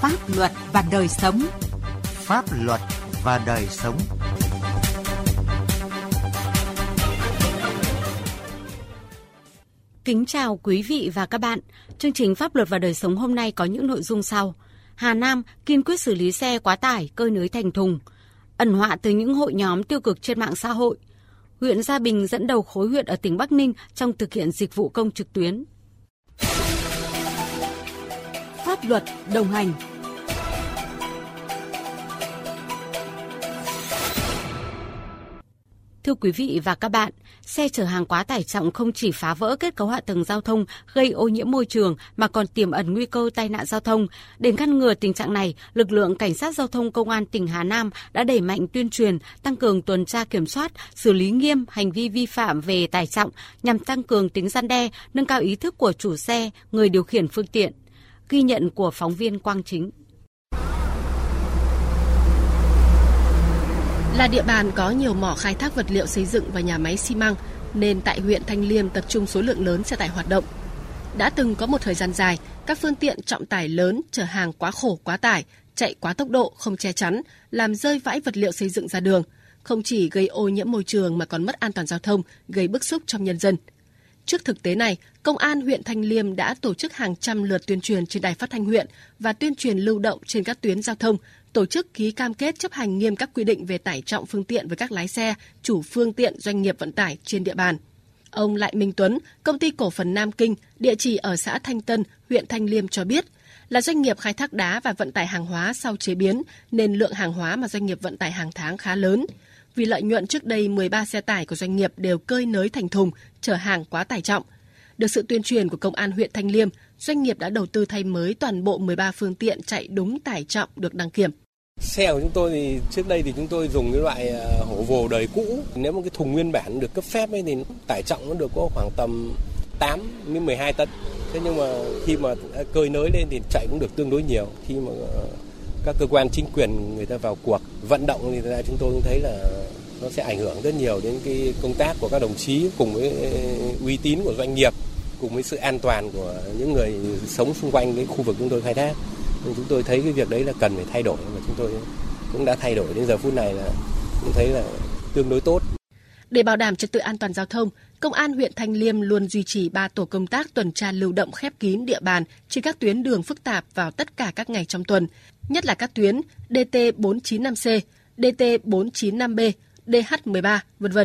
Pháp luật và đời sống. Pháp luật và đời sống. Kính chào quý vị và các bạn. Chương trình Pháp luật và đời sống hôm nay có những nội dung sau. Hà Nam kiên quyết xử lý xe quá tải, cơi nới thành thùng. Ẩn họa từ những hội nhóm tiêu cực trên mạng xã hội. Huyện Gia Bình dẫn đầu khối huyện ở tỉnh Bắc Ninh trong thực hiện dịch vụ công trực tuyến. Pháp luật đồng hành. Thưa quý vị và các bạn, xe chở hàng quá tải trọng không chỉ phá vỡ kết cấu hạ tầng giao thông, gây ô nhiễm môi trường mà còn tiềm ẩn nguy cơ tai nạn giao thông. Để ngăn ngừa tình trạng này, lực lượng cảnh sát giao thông công an tỉnh Hà Nam đã đẩy mạnh tuyên truyền, tăng cường tuần tra kiểm soát, xử lý nghiêm hành vi vi phạm về tải trọng nhằm tăng cường tính răn đe, nâng cao ý thức của chủ xe, người điều khiển phương tiện. Ghi nhận của phóng viên Quang Chính. Là địa bàn có nhiều mỏ khai thác vật liệu xây dựng và nhà máy xi măng, nên tại huyện Thanh Liêm tập trung số lượng lớn xe tải hoạt động. Đã từng có một thời gian dài, các phương tiện trọng tải lớn chở hàng quá khổ quá tải, chạy quá tốc độ không che chắn, làm rơi vãi vật liệu xây dựng ra đường, không chỉ gây ô nhiễm môi trường mà còn mất an toàn giao thông, gây bức xúc trong nhân dân. Trước thực tế này, Công an huyện Thanh Liêm đã tổ chức hàng trăm lượt tuyên truyền trên đài phát thanh huyện và tuyên truyền lưu động trên các tuyến giao thông, tổ chức ký cam kết chấp hành nghiêm các quy định về tải trọng phương tiện với các lái xe, chủ phương tiện, doanh nghiệp vận tải trên địa bàn. Ông Lại Minh Tuấn, công ty cổ phần Nam Kinh, địa chỉ ở xã Thanh Tân, huyện Thanh Liêm cho biết, là doanh nghiệp khai thác đá và vận tải hàng hóa sau chế biến nên lượng hàng hóa mà doanh nghiệp vận tải hàng tháng khá lớn. Vì lợi nhuận trước đây 13 xe tải của doanh nghiệp đều cơi nới thành thùng, chở hàng quá tải trọng. Được sự tuyên truyền của Công an huyện Thanh Liêm, doanh nghiệp đã đầu tư thay mới toàn bộ 13 phương tiện chạy đúng tải trọng được đăng kiểm. Xe của chúng tôi thì trước đây thì chúng tôi dùng cái loại hổ vồ đời cũ. Nếu mà cái thùng nguyên bản được cấp phép ấy thì tải trọng nó được có khoảng tầm 8 đến 12 tấn. Thế nhưng mà khi mà cơi nới lên thì chạy cũng được tương đối nhiều. Khi mà các cơ quan chính quyền người ta vào cuộc vận động thì ra chúng tôi cũng thấy là nó sẽ ảnh hưởng rất nhiều đến cái công tác của các đồng chí cùng với uy tín của doanh nghiệp, cùng với sự an toàn của những người sống xung quanh cái khu vực chúng tôi khai thác. Nên chúng tôi thấy cái việc đấy là cần phải thay đổi và chúng tôi cũng đã thay đổi đến giờ phút này là cũng thấy là tương đối tốt. Để bảo đảm trật tự an toàn giao thông, Công an huyện Thanh Liêm luôn duy trì 3 tổ công tác tuần tra lưu động khép kín địa bàn trên các tuyến đường phức tạp vào tất cả các ngày trong tuần, nhất là các tuyến DT495C, DT495B, DH13, v.v.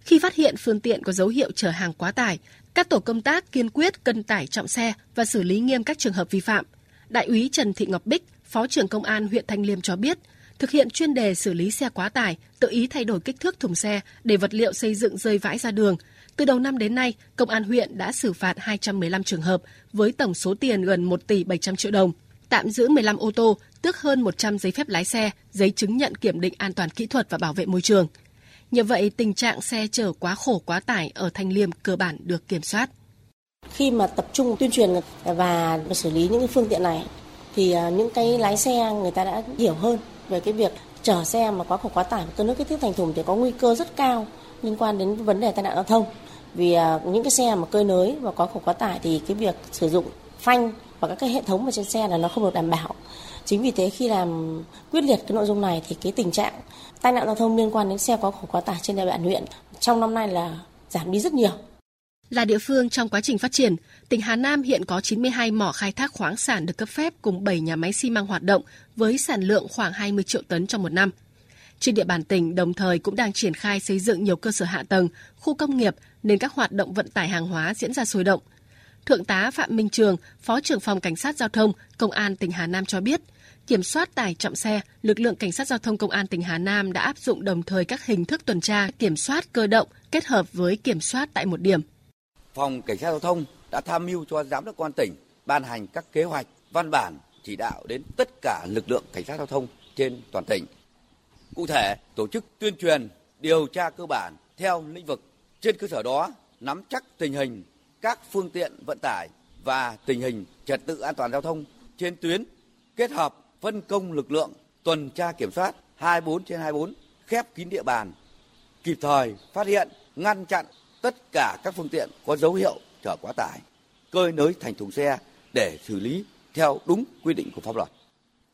Khi phát hiện phương tiện có dấu hiệu chở hàng quá tải, các tổ công tác kiên quyết cân tải trọng xe và xử lý nghiêm các trường hợp vi phạm. Đại úy Trần Thị Ngọc Bích, Phó trưởng Công an huyện Thanh Liêm cho biết, thực hiện chuyên đề xử lý xe quá tải, tự ý thay đổi kích thước thùng xe để vật liệu xây dựng rơi vãi ra đường. Từ đầu năm đến nay, Công an huyện đã xử phạt 215 trường hợp với tổng số tiền gần 1 tỷ 700 triệu đồng, tạm giữ 15 ô tô, tước hơn 100 giấy phép lái xe, giấy chứng nhận kiểm định an toàn kỹ thuật và bảo vệ môi trường. Như vậy, tình trạng xe chở quá khổ quá tải ở Thanh Liêm cơ bản được kiểm soát. Khi mà tập trung tuyên truyền và xử lý những phương tiện này, thì những cái lái xe người ta đã hiểu hơn về cái việc chở xe mà quá khổ quá tải, cơi nới kích thước thành thùng thì có nguy cơ rất cao liên quan đến vấn đề tai nạn giao thông. Vì những cái xe mà cơi nới và quá khổ quá tải thì cái việc sử dụng phanh và các cái hệ thống ở trên xe là nó không được đảm bảo. Chính vì thế khi làm quyết liệt cái nội dung này thì cái tình trạng tai nạn giao thông liên quan đến xe quá khổ quá tải trên địa bàn huyện trong năm nay là giảm đi rất nhiều. Là địa phương trong quá trình phát triển, tỉnh Hà Nam hiện có 92 mỏ khai thác khoáng sản được cấp phép cùng 7 nhà máy xi măng hoạt động với sản lượng khoảng 20 triệu tấn trong một năm. Trên địa bàn tỉnh đồng thời cũng đang triển khai xây dựng nhiều cơ sở hạ tầng, khu công nghiệp nên các hoạt động vận tải hàng hóa diễn ra sôi động. Thượng tá Phạm Minh Trường, Phó trưởng phòng Cảnh sát Giao thông, Công an tỉnh Hà Nam cho biết, kiểm soát tải trọng xe, lực lượng Cảnh sát Giao thông Công an tỉnh Hà Nam đã áp dụng đồng thời các hình thức tuần tra, kiểm soát cơ động kết hợp với kiểm soát tại một điểm. Phòng Cảnh sát Giao thông đã tham mưu cho Giám đốc Công an tỉnh ban hành các kế hoạch, văn bản, chỉ đạo đến tất cả lực lượng Cảnh sát Giao thông trên toàn tỉnh. Cụ thể, tổ chức tuyên truyền, điều tra cơ bản theo lĩnh vực. Trên cơ sở đó, nắm chắc tình hình các phương tiện vận tải và tình hình trật tự an toàn giao thông trên tuyến, kết hợp phân công lực lượng tuần tra kiểm soát 24/24, khép kín địa bàn, kịp thời phát hiện, ngăn chặn tất cả các phương tiện có dấu hiệu chở quá tải, cơi nới thành thùng xe để xử lý theo đúng quy định của pháp luật.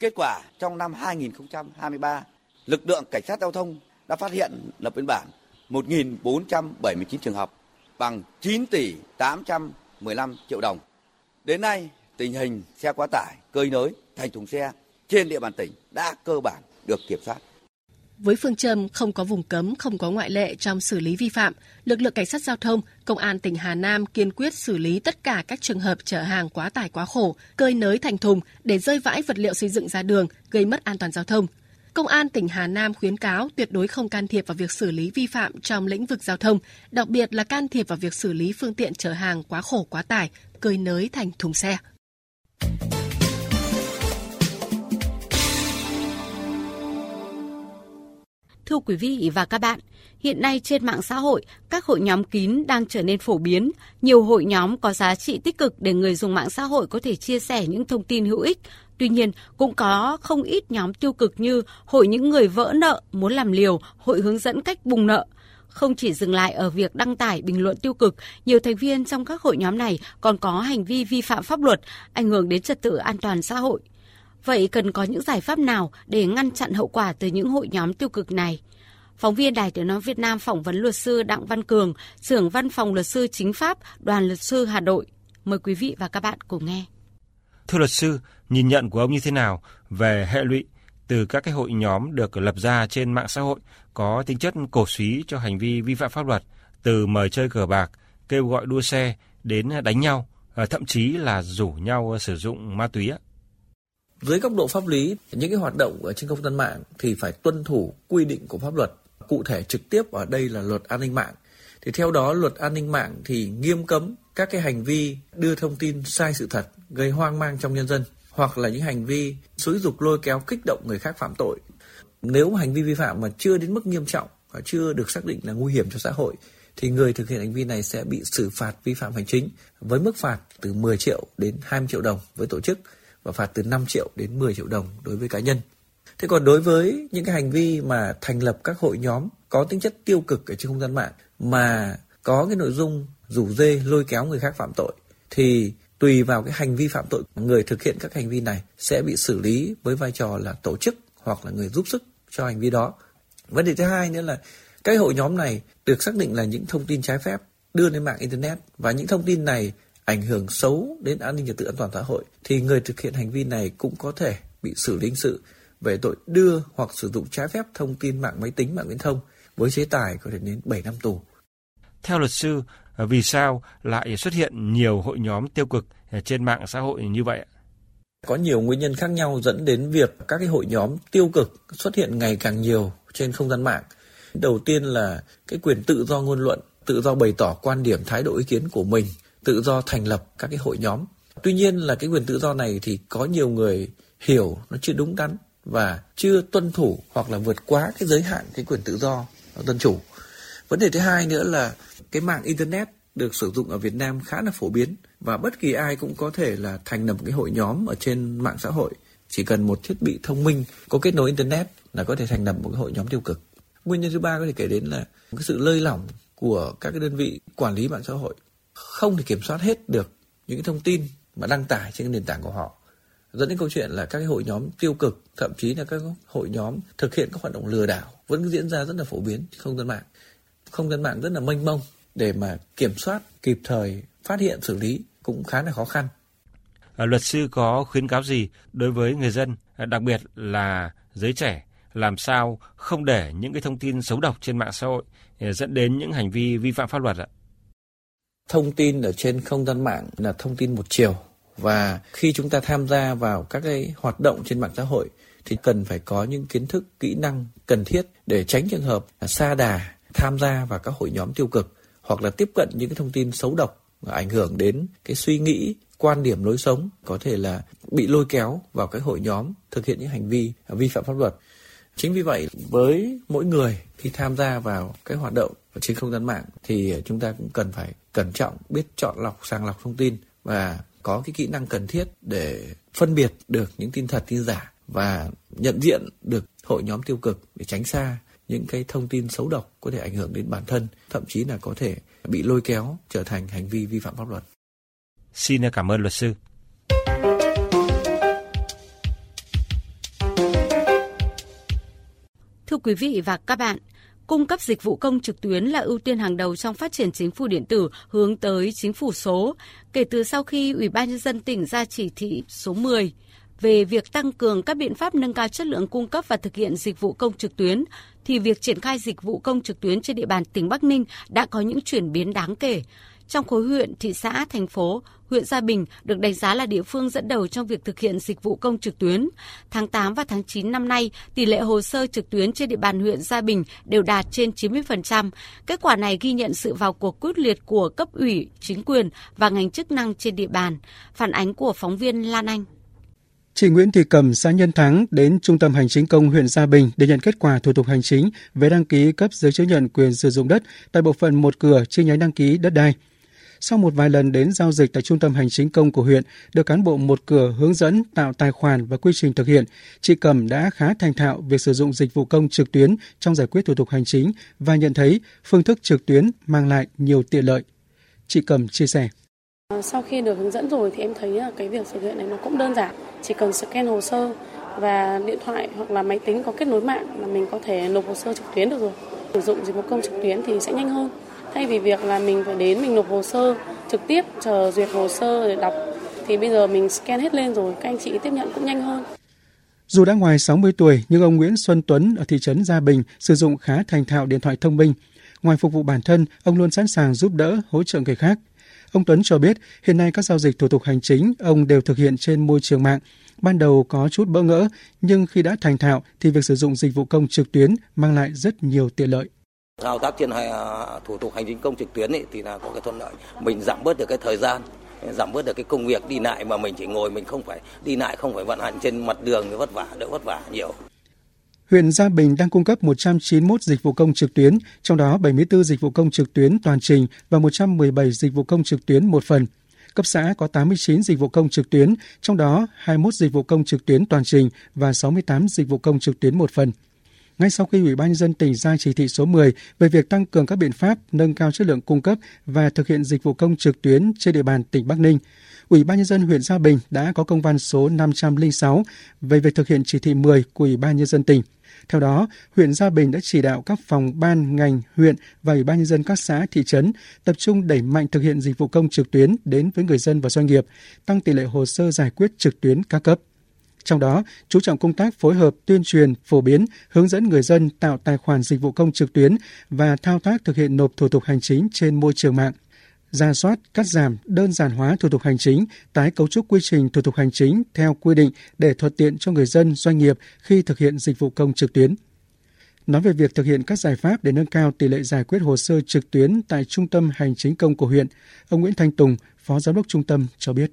Kết quả trong năm 2023, lực lượng cảnh sát giao thông đã phát hiện lập biên bản 1.479 trường hợp bằng 9 tỷ 815 triệu đồng. Đến nay, tình hình xe quá tải, cơi nới, thành thùng xe trên địa bàn tỉnh đã cơ bản được kiểm soát. Với phương châm không có vùng cấm, không có ngoại lệ trong xử lý vi phạm, lực lượng cảnh sát giao thông, công an tỉnh Hà Nam kiên quyết xử lý tất cả các trường hợp chở hàng quá tải quá khổ, cơi nới thành thùng để rơi vãi vật liệu xây dựng ra đường, gây mất an toàn giao thông. Công an tỉnh Hà Nam khuyến cáo tuyệt đối không can thiệp vào việc xử lý vi phạm trong lĩnh vực giao thông, đặc biệt là can thiệp vào việc xử lý phương tiện chở hàng quá khổ quá tải, cơi nới thành thùng xe. Thưa quý vị và các bạn, hiện nay trên mạng xã hội, các hội nhóm kín đang trở nên phổ biến. Nhiều hội nhóm có giá trị tích cực để người dùng mạng xã hội có thể chia sẻ những thông tin hữu ích. Tuy nhiên, cũng có không ít nhóm tiêu cực như hội những người vỡ nợ, muốn làm liều, hội hướng dẫn cách bùng nợ. Không chỉ dừng lại ở việc đăng tải bình luận tiêu cực, nhiều thành viên trong các hội nhóm này còn có hành vi vi phạm pháp luật, ảnh hưởng đến trật tự an toàn xã hội. Vậy cần có những giải pháp nào để ngăn chặn hậu quả từ những hội nhóm tiêu cực này? Phóng viên Đài Tiếng nói Việt Nam phỏng vấn luật sư Đặng Văn Cường, trưởng văn phòng luật sư Chính Pháp, Đoàn luật sư Hà Nội. Mời quý vị và các bạn cùng nghe. Thưa luật sư, nhìn nhận của ông như thế nào về hệ lụy từ các cái hội nhóm được lập ra trên mạng xã hội có tính chất cổ súy cho hành vi vi phạm pháp luật, từ mời chơi cờ bạc, kêu gọi đua xe đến đánh nhau, thậm chí là rủ nhau sử dụng ma túy? Dưới góc độ pháp lý, những cái hoạt động ở trên không gian mạng thì phải tuân thủ quy định của pháp luật, cụ thể trực tiếp ở đây là luật an ninh mạng. Thì theo đó, luật an ninh mạng thì nghiêm cấm các cái hành vi đưa thông tin sai sự thật, gây hoang mang trong nhân dân, hoặc là những hành vi xúi giục lôi kéo kích động người khác phạm tội. Nếu hành vi vi phạm mà chưa đến mức nghiêm trọng và chưa được xác định là nguy hiểm cho xã hội thì người thực hiện hành vi này sẽ bị xử phạt vi phạm hành chính với mức phạt từ 10 triệu đến 20 triệu đồng với tổ chức và phạt từ 5 triệu đến 10 triệu đồng đối với cá nhân. Thế còn đối với những cái hành vi mà thành lập các hội nhóm có tính chất tiêu cực ở trên không gian mạng mà có cái nội dung rủ rê lôi kéo người khác phạm tội thì tùy vào cái hành vi phạm tội, người thực hiện các hành vi này sẽ bị xử lý với vai trò là tổ chức hoặc là người giúp sức cho hành vi đó. Vấn đề thứ hai nữa là cái hội nhóm này được xác định là những thông tin trái phép đưa lên mạng Internet và những thông tin này ảnh hưởng xấu đến an ninh trật tự an toàn xã hội thì người thực hiện hành vi này cũng có thể bị xử lý hình sự về tội đưa hoặc sử dụng trái phép thông tin mạng máy tính, mạng viễn thông với chế tài có thể đến 7 năm tù. Theo luật sư, vì sao lại xuất hiện nhiều hội nhóm tiêu cực trên mạng xã hội như vậy? Có nhiều nguyên nhân khác nhau dẫn đến việc các cái hội nhóm tiêu cực xuất hiện ngày càng nhiều trên không gian mạng. Đầu tiên là cái quyền tự do ngôn luận, tự do bày tỏ quan điểm, thái độ ý kiến của mình, tự do thành lập các cái hội nhóm. Tuy nhiên là cái quyền tự do này thì có nhiều người hiểu nó chưa đúng đắn và chưa tuân thủ hoặc là vượt quá cái giới hạn cái quyền tự do dân chủ. Vấn đề thứ hai nữa là cái mạng Internet được sử dụng ở Việt Nam khá là phổ biến và bất kỳ ai cũng có thể là thành lập một cái hội nhóm ở trên mạng xã hội. Chỉ cần một thiết bị thông minh có kết nối Internet là có thể thành lập một cái hội nhóm tiêu cực. Nguyên nhân thứ ba có thể kể đến là cái sự lơi lỏng của các cái đơn vị quản lý mạng xã hội, không thể kiểm soát hết được những cái thông tin mà đăng tải trên nền tảng của họ, dẫn đến câu chuyện là các cái hội nhóm tiêu cực, thậm chí là các hội nhóm thực hiện các hoạt động lừa đảo vẫn diễn ra rất là phổ biến trên không gian mạng. Không gian mạng rất là mênh mông, để mà kiểm soát kịp thời, phát hiện xử lý cũng khá là khó khăn. Luật sư có khuyến cáo gì đối với người dân, đặc biệt là giới trẻ, làm sao không để những cái thông tin xấu độc trên mạng xã hội dẫn đến những hành vi vi phạm pháp luật ạ? Thông tin ở trên không gian mạng là thông tin một chiều, và khi chúng ta tham gia vào các cái hoạt động trên mạng xã hội thì cần phải có những kiến thức, kỹ năng cần thiết để tránh trường hợp là sa đà tham gia vào các hội nhóm tiêu cực hoặc là tiếp cận những cái thông tin xấu độc ảnh hưởng đến cái suy nghĩ, quan điểm, lối sống, có thể là bị lôi kéo vào các hội nhóm thực hiện những hành vi vi phạm pháp luật. Chính vì vậy, với mỗi người khi tham gia vào cái hoạt động trên không gian mạng thì chúng ta cũng cần phải cẩn trọng, biết chọn lọc, sàng lọc thông tin và có cái kỹ năng cần thiết để phân biệt được những tin thật, tin giả và nhận diện được hội nhóm tiêu cực để tránh xa những cái thông tin xấu độc có thể ảnh hưởng đến bản thân, thậm chí là có thể bị lôi kéo trở thành hành vi vi phạm pháp luật. Xin cảm ơn luật sư. quý vị và các bạn, cung cấp dịch vụ công trực tuyến là ưu tiên hàng đầu trong phát triển chính phủ điện tử hướng tới chính phủ số. Kể từ sau khi Ủy ban Nhân dân tỉnh ra chỉ thị số 10 về việc tăng cường các biện pháp nâng cao chất lượng cung cấp và thực hiện dịch vụ công trực tuyến, thì việc triển khai dịch vụ công trực tuyến trên địa bàn tỉnh Bắc Ninh đã có những chuyển biến đáng kể. Trong khối huyện, thị xã, thành phố, huyện Gia Bình được đánh giá là địa phương dẫn đầu trong việc thực hiện dịch vụ công trực tuyến. Tháng 8 và tháng 9 năm nay, tỷ lệ hồ sơ trực tuyến trên địa bàn huyện Gia Bình đều đạt trên 90%. Kết quả này ghi nhận sự vào cuộc quyết liệt của cấp ủy, chính quyền và ngành chức năng trên địa bàn. Phản ánh của phóng viên Lan Anh. Chị Nguyễn Thị Cẩm, xã Nhân Thắng đến Trung tâm Hành chính công huyện Gia Bình để nhận kết quả thủ tục hành chính về đăng ký cấp giấy chứng nhận quyền sử dụng đất tại bộ phận một cửa chi nhánh đăng ký đất đai. Sau một vài lần đến giao dịch tại Trung tâm Hành chính công của huyện, được cán bộ một cửa hướng dẫn tạo tài khoản và quy trình thực hiện, chị Cẩm đã khá thành thạo việc sử dụng dịch vụ công trực tuyến trong giải quyết thủ tục hành chính và nhận thấy phương thức trực tuyến mang lại nhiều tiện lợi. Chị Cẩm chia sẻ. Sau khi được hướng dẫn rồi thì em thấy là cái việc thực hiện này nó cũng đơn giản, chỉ cần scan hồ sơ và điện thoại hoặc là máy tính có kết nối mạng là mình có thể nộp hồ sơ trực tuyến được rồi. Sử dụng dịch vụ công trực tuyến thì sẽ nhanh hơn. Thay vì việc là mình phải đến mình nộp hồ sơ trực tiếp, chờ duyệt hồ sơ để đọc, thì bây giờ mình scan hết lên rồi, các anh chị tiếp nhận cũng nhanh hơn. Dù đã ngoài 60 tuổi, nhưng ông Nguyễn Xuân Tuấn ở thị trấn Gia Bình sử dụng khá thành thạo điện thoại thông minh. Ngoài phục vụ bản thân, ông luôn sẵn sàng giúp đỡ, hỗ trợ người khác. Ông Tuấn cho biết hiện nay các giao dịch thủ tục hành chính ông đều thực hiện trên môi trường mạng. Ban đầu có chút bỡ ngỡ, nhưng khi đã thành thạo thì việc sử dụng dịch vụ công trực tuyến mang lại rất nhiều tiện lợi. Thao tác trên thủ tục hành chính công trực tuyến thì là có cái thuận lợi, mình giảm bớt được cái thời gian, giảm bớt được cái công việc đi lại mà mình chỉ ngồi, mình không phải đi lại, không phải vận hành trên mặt đường thì vất vả, đỡ vất vả nhiều. Huyện Gia Bình đang cung cấp 191 dịch vụ công trực tuyến, trong đó 74 dịch vụ công trực tuyến toàn trình và 117 dịch vụ công trực tuyến một phần. Cấp xã có 89 dịch vụ công trực tuyến, trong đó 21 dịch vụ công trực tuyến toàn trình và 68 dịch vụ công trực tuyến một phần. Ngay sau khi Ủy ban Nhân dân tỉnh ra chỉ thị số 10 về việc tăng cường các biện pháp nâng cao chất lượng cung cấp và thực hiện dịch vụ công trực tuyến trên địa bàn tỉnh Bắc Ninh, Ủy ban Nhân dân huyện Gia Bình đã có công văn số 506 về việc thực hiện chỉ thị 10 của Ủy ban Nhân dân tỉnh. Theo đó, huyện Gia Bình đã chỉ đạo các phòng ban, ngành, huyện và Ủy ban Nhân dân các xã, thị trấn tập trung đẩy mạnh thực hiện dịch vụ công trực tuyến đến với người dân và doanh nghiệp, tăng tỷ lệ hồ sơ giải quyết trực tuyến các cấp. Trong đó, chú trọng công tác phối hợp tuyên truyền, phổ biến, hướng dẫn người dân tạo tài khoản dịch vụ công trực tuyến và thao tác thực hiện nộp thủ tục hành chính trên môi trường mạng, rà soát, cắt giảm, đơn giản hóa thủ tục hành chính, tái cấu trúc quy trình thủ tục hành chính theo quy định để thuận tiện cho người dân, doanh nghiệp khi thực hiện dịch vụ công trực tuyến. Nói về việc thực hiện các giải pháp để nâng cao tỷ lệ giải quyết hồ sơ trực tuyến tại Trung tâm Hành chính công của huyện, ông Nguyễn Thanh Tùng, Phó Giám đốc Trung tâm cho biết.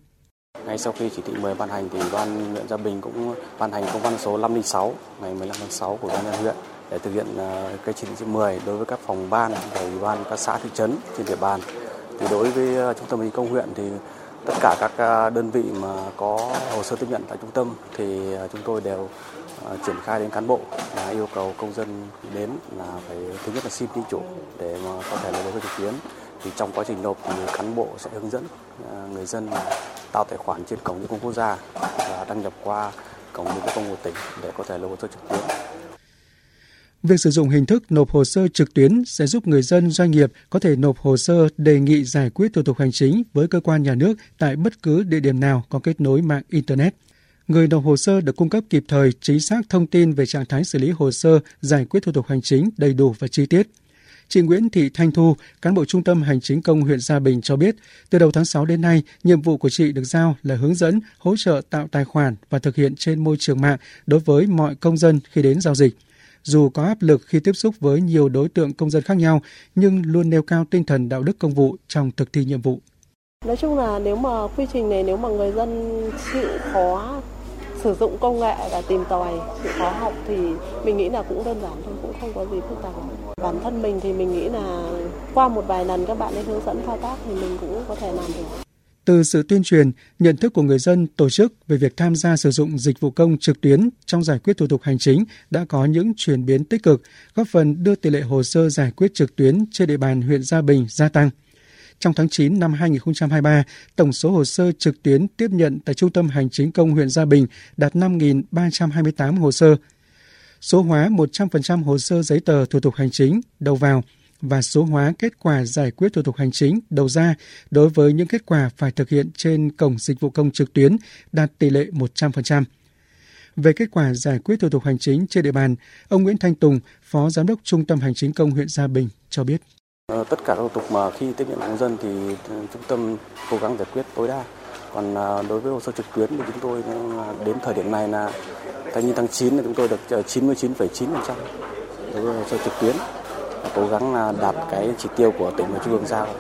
Ngay sau khi chỉ thị 10 ban hành thì Ủy ban huyện Gia Bình cũng ban hành công văn số 506 ngày 15 tháng 6 của Ủy ban nhân dân huyện để thực hiện cái chỉ thị 10 đối với các phòng ban và Ủy ban các xã thị trấn trên địa bàn. Thì đối với Trung tâm Hành chính công huyện thì tất cả các đơn vị mà có hồ sơ tiếp nhận tại trung tâm thì chúng tôi đều triển khai đến cán bộ là yêu cầu công dân đến là phải thứ nhất là xin tự chủ để mà có thể nộp hồ sơ trực tuyến. Thì trong quá trình nộp thì cán bộ sẽ hướng dẫn người dân tạo tài khoản trên cổng dịch vụ quốc gia và đăng nhập qua cổng dịch vụ công của tỉnh để có thể nộp hồ sơ trực tuyến. Việc sử dụng hình thức nộp hồ sơ trực tuyến sẽ giúp người dân, doanh nghiệp có thể nộp hồ sơ đề nghị giải quyết thủ tục hành chính với cơ quan nhà nước tại bất cứ địa điểm nào có kết nối mạng Internet. Người nộp hồ sơ được cung cấp kịp thời, chính xác thông tin về trạng thái xử lý hồ sơ, giải quyết thủ tục hành chính đầy đủ và chi tiết. Chị Nguyễn Thị Thanh Thu, cán bộ Trung tâm Hành chính công huyện Gia Bình cho biết, từ đầu tháng 6 đến nay, nhiệm vụ của chị được giao là hướng dẫn, hỗ trợ tạo tài khoản và thực hiện trên môi trường mạng đối với mọi công dân khi đến giao dịch. Dù có áp lực khi tiếp xúc với nhiều đối tượng công dân khác nhau, nhưng luôn nêu cao tinh thần đạo đức công vụ trong thực thi nhiệm vụ. Nói chung là nếu mà quy trình này, nếu mà người dân chịu khó sử dụng công nghệ và tìm tòi, chịu khó học thì mình nghĩ là cũng đơn giản thôi, cũng không có gì phức tạp. Bản thân mình thì mình nghĩ là qua một vài lần các bạn ấy hướng dẫn thao tác thì mình cũng có thể làm được. Từ sự tuyên truyền, nhận thức của người dân, tổ chức về việc tham gia sử dụng dịch vụ công trực tuyến trong giải quyết thủ tục hành chính đã có những chuyển biến tích cực, góp phần đưa tỷ lệ hồ sơ giải quyết trực tuyến trên địa bàn huyện Gia Bình gia tăng. Trong tháng 9 năm 2023, tổng số hồ sơ trực tuyến tiếp nhận tại Trung tâm Hành chính công huyện Gia Bình đạt 5.328 hồ sơ. số hóa 100% hồ sơ giấy tờ thủ tục hành chính đầu vào và số hóa kết quả giải quyết thủ tục hành chính đầu ra đối với những kết quả phải thực hiện trên cổng dịch vụ công trực tuyến đạt tỷ lệ 100%. Về kết quả giải quyết thủ tục hành chính trên địa bàn, ông Nguyễn Thanh Tùng, Phó Giám đốc Trung tâm Hành chính công huyện Gia Bình cho biết. Tất cả các thủ tục mà khi tiếp nhận công dân thì trung tâm cố gắng giải quyết tối đa. Còn đối với hồ sơ trực tuyến thì chúng tôi đến thời điểm này là tháng 9 chúng tôi được 99,9% đối với hồ sơ trực tuyến, cố gắng đạt cái chỉ tiêu của tỉnh và trung ương giao.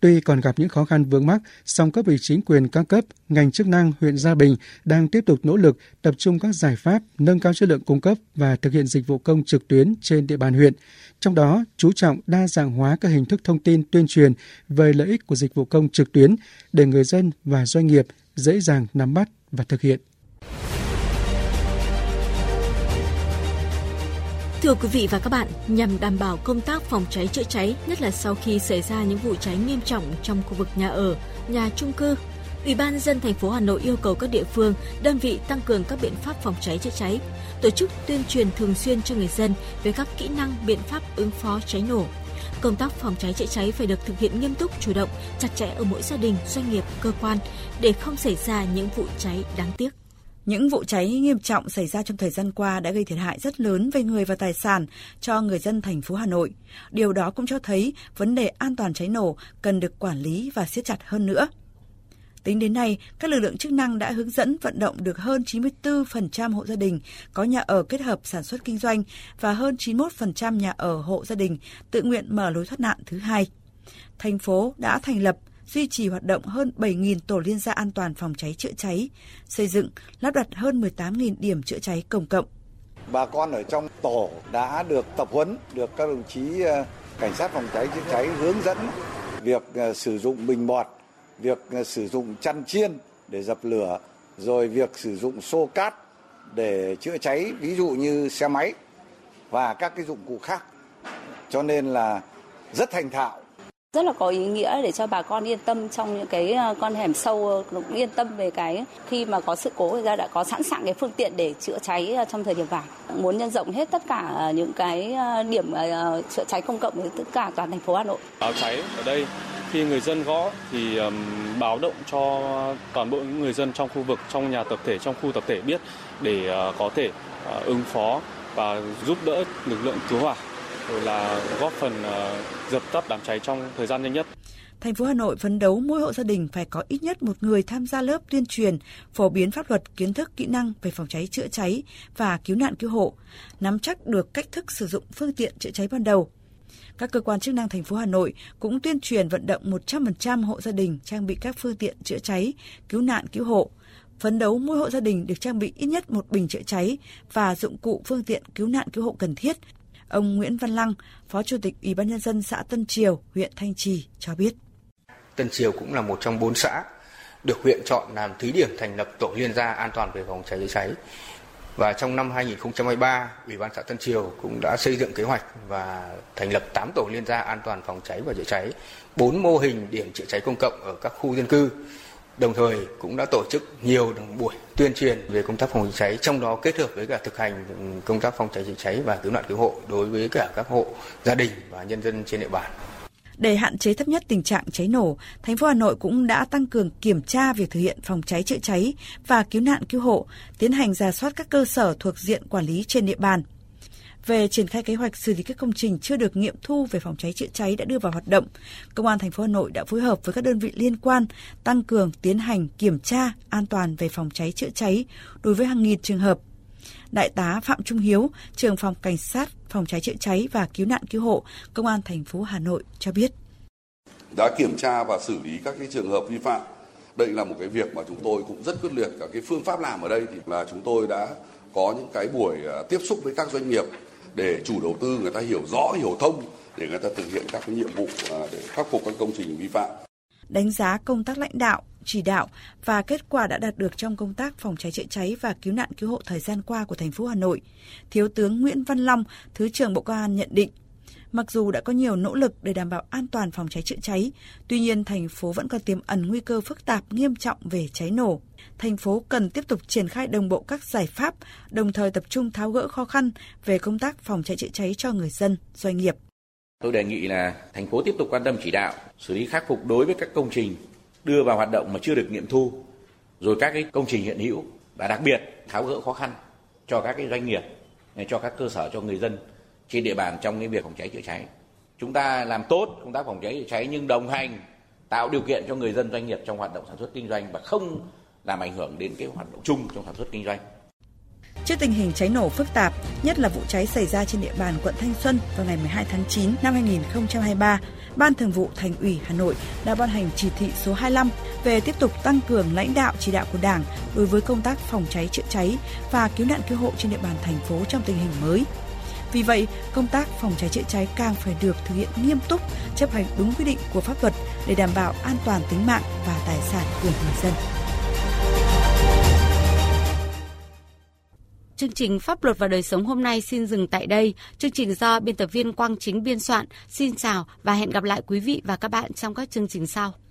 Tuy còn gặp những khó khăn vướng mắc, song cấp ủy chính quyền các cấp, ngành chức năng huyện Gia Bình đang tiếp tục nỗ lực tập trung các giải pháp nâng cao chất lượng cung cấp và thực hiện dịch vụ công trực tuyến trên địa bàn huyện. Trong đó, chú trọng đa dạng hóa các hình thức thông tin tuyên truyền về lợi ích của dịch vụ công trực tuyến để người dân và doanh nghiệp dễ dàng nắm bắt và thực hiện. Thưa quý vị và các bạn, nhằm đảm bảo công tác phòng cháy chữa cháy, nhất là sau khi xảy ra những vụ cháy nghiêm trọng trong khu vực nhà ở, nhà chung cư, Ủy ban nhân dân thành phố Hà Nội yêu cầu các địa phương, đơn vị tăng cường các biện pháp phòng cháy chữa cháy, tổ chức tuyên truyền thường xuyên cho người dân về các kỹ năng, biện pháp ứng phó cháy nổ. Công tác phòng cháy chữa cháy phải được thực hiện nghiêm túc, chủ động, chặt chẽ ở mỗi gia đình, doanh nghiệp, cơ quan để không xảy ra những vụ cháy đáng tiếc. Những vụ cháy nghiêm trọng xảy ra trong thời gian qua đã gây thiệt hại rất lớn về người và tài sản cho người dân thành phố Hà Nội. Điều đó cũng cho thấy vấn đề an toàn cháy nổ cần được quản lý và siết chặt hơn nữa. Tính đến nay, các lực lượng chức năng đã hướng dẫn vận động được hơn 94% hộ gia đình có nhà ở kết hợp sản xuất kinh doanh và hơn 91% nhà ở hộ gia đình tự nguyện mở lối thoát nạn thứ hai. Thành phố đã thành lập, duy trì hoạt động hơn 7.000 tổ liên gia an toàn phòng cháy chữa cháy, xây dựng, lắp đặt hơn 18.000 điểm chữa cháy công cộng. Bà con ở trong tổ đã được tập huấn, được các đồng chí cảnh sát phòng cháy chữa cháy hướng dẫn việc sử dụng bình bọt, việc sử dụng chăn chiên để dập lửa, rồi việc sử dụng xô cát để chữa cháy, ví dụ như xe máy và các cái dụng cụ khác. Cho nên là rất thành thạo. Rất là có ý nghĩa để cho bà con yên tâm trong những cái con hẻm sâu, cũng yên tâm về cái khi mà có sự cố người ta đã có sẵn sàng cái phương tiện để chữa cháy trong thời điểm vàng. Muốn nhân rộng hết tất cả những cái điểm chữa cháy công cộng với tất cả toàn thành phố Hà Nội. Báo cháy ở đây khi người dân gõ thì báo động cho toàn bộ những người dân trong khu vực, trong nhà tập thể, trong khu tập thể biết để có thể ứng phó và giúp đỡ lực lượng cứu hỏa, rồi là góp phần dập tắt đám cháy trong thời gian nhanh nhất. Thành phố Hà Nội phấn đấu mỗi hộ gia đình phải có ít nhất một người tham gia lớp tuyên truyền, phổ biến pháp luật, kiến thức, kỹ năng về phòng cháy chữa cháy và cứu nạn cứu hộ, nắm chắc được cách thức sử dụng phương tiện chữa cháy ban đầu. Các cơ quan chức năng thành phố Hà Nội cũng tuyên truyền vận động 100% hộ gia đình trang bị các phương tiện chữa cháy, cứu nạn cứu hộ. Phấn đấu mỗi hộ gia đình được trang bị ít nhất một bình chữa cháy và dụng cụ phương tiện cứu nạn cứu hộ cần thiết. Ông Nguyễn Văn Lăng, Phó Chủ tịch Ủy ban nhân dân xã Tân Triều, huyện Thanh Trì cho biết. Tân Triều cũng là một trong 4 xã được huyện chọn làm thí điểm thành lập tổ liên gia an toàn về phòng cháy chữa cháy. Và trong năm 2023, Ủy ban xã Tân Triều cũng đã xây dựng kế hoạch và thành lập 8 tổ liên gia an toàn phòng cháy và chữa cháy, 4 mô hình điểm chữa cháy công cộng ở các khu dân cư. Đồng thời cũng đã tổ chức nhiều buổi tuyên truyền về công tác phòng cháy cháy, trong đó kết hợp với cả thực hành công tác phòng cháy chữa cháy và cứu nạn cứu hộ đối với cả các hộ gia đình và nhân dân trên địa bàn. Để hạn chế thấp nhất tình trạng cháy nổ, thành phố Hà Nội cũng đã tăng cường kiểm tra việc thực hiện phòng cháy chữa cháy và cứu nạn cứu hộ, tiến hành rà soát các cơ sở thuộc diện quản lý trên địa bàn. Về triển khai kế hoạch xử lý các công trình chưa được nghiệm thu về phòng cháy chữa cháy đã đưa vào hoạt động, Công an thành phố Hà Nội đã phối hợp với các đơn vị liên quan tăng cường tiến hành kiểm tra an toàn về phòng cháy chữa cháy đối với hàng nghìn trường hợp. Đại tá Phạm Trung Hiếu, trưởng phòng cảnh sát phòng cháy chữa cháy và cứu nạn cứu hộ, Công an thành phố Hà Nội cho biết. Đã kiểm tra và xử lý các cái trường hợp vi phạm. Đây là một cái việc mà chúng tôi cũng rất quyết liệt, cả cái phương pháp làm ở đây thì là chúng tôi đã có những cái buổi tiếp xúc với các doanh nghiệp để chủ đầu tư người ta hiểu rõ, hiểu thông để người ta thực hiện các cái nhiệm vụ để khắc phục các công trình vi phạm. Đánh giá công tác lãnh đạo, chỉ đạo và kết quả đã đạt được trong công tác phòng cháy chữa cháy và cứu nạn cứu hộ thời gian qua của thành phố Hà Nội, Thiếu tướng Nguyễn Văn Long, Thứ trưởng Bộ Công an nhận định Mặc dù đã có nhiều nỗ lực để đảm bảo an toàn phòng cháy chữa cháy, tuy nhiên thành phố vẫn còn tiềm ẩn nguy cơ phức tạp nghiêm trọng về cháy nổ. Thành phố cần tiếp tục triển khai đồng bộ các giải pháp, đồng thời tập trung tháo gỡ khó khăn về công tác phòng cháy chữa cháy cho người dân, doanh nghiệp. Tôi đề nghị là thành phố tiếp tục quan tâm chỉ đạo, xử lý khắc phục đối với các công trình đưa vào hoạt động mà chưa được nghiệm thu, rồi các cái công trình hiện hữu, và đặc biệt tháo gỡ khó khăn cho các cái doanh nghiệp, cho các cơ sở, cho người dân trên địa bàn trong cái việc phòng cháy chữa cháy. Chúng ta làm tốt công tác phòng cháy chữa cháy nhưng đồng hành tạo điều kiện cho người dân, doanh nghiệp trong hoạt động sản xuất kinh doanh và không làm ảnh hưởng đến cái hoạt động chung trong sản xuất kinh doanh. Trước tình hình cháy nổ phức tạp, nhất là vụ cháy xảy ra trên địa bàn quận Thanh Xuân vào ngày 12 tháng 9 năm 2023, Ban Thường vụ Thành ủy Hà Nội đã ban hành chỉ thị số 25 về tiếp tục tăng cường lãnh đạo chỉ đạo của Đảng đối với công tác phòng cháy chữa cháy và cứu nạn cứu hộ trên địa bàn thành phố trong tình hình mới. Vì vậy, công tác phòng cháy chữa cháy càng phải được thực hiện nghiêm túc, chấp hành đúng quy định của pháp luật để đảm bảo an toàn tính mạng và tài sản của người dân. Chương trình Pháp luật và đời sống hôm nay xin dừng tại đây. Chương trình do biên tập viên Quang Chính biên soạn. Xin chào và hẹn gặp lại quý vị và các bạn trong các chương trình sau.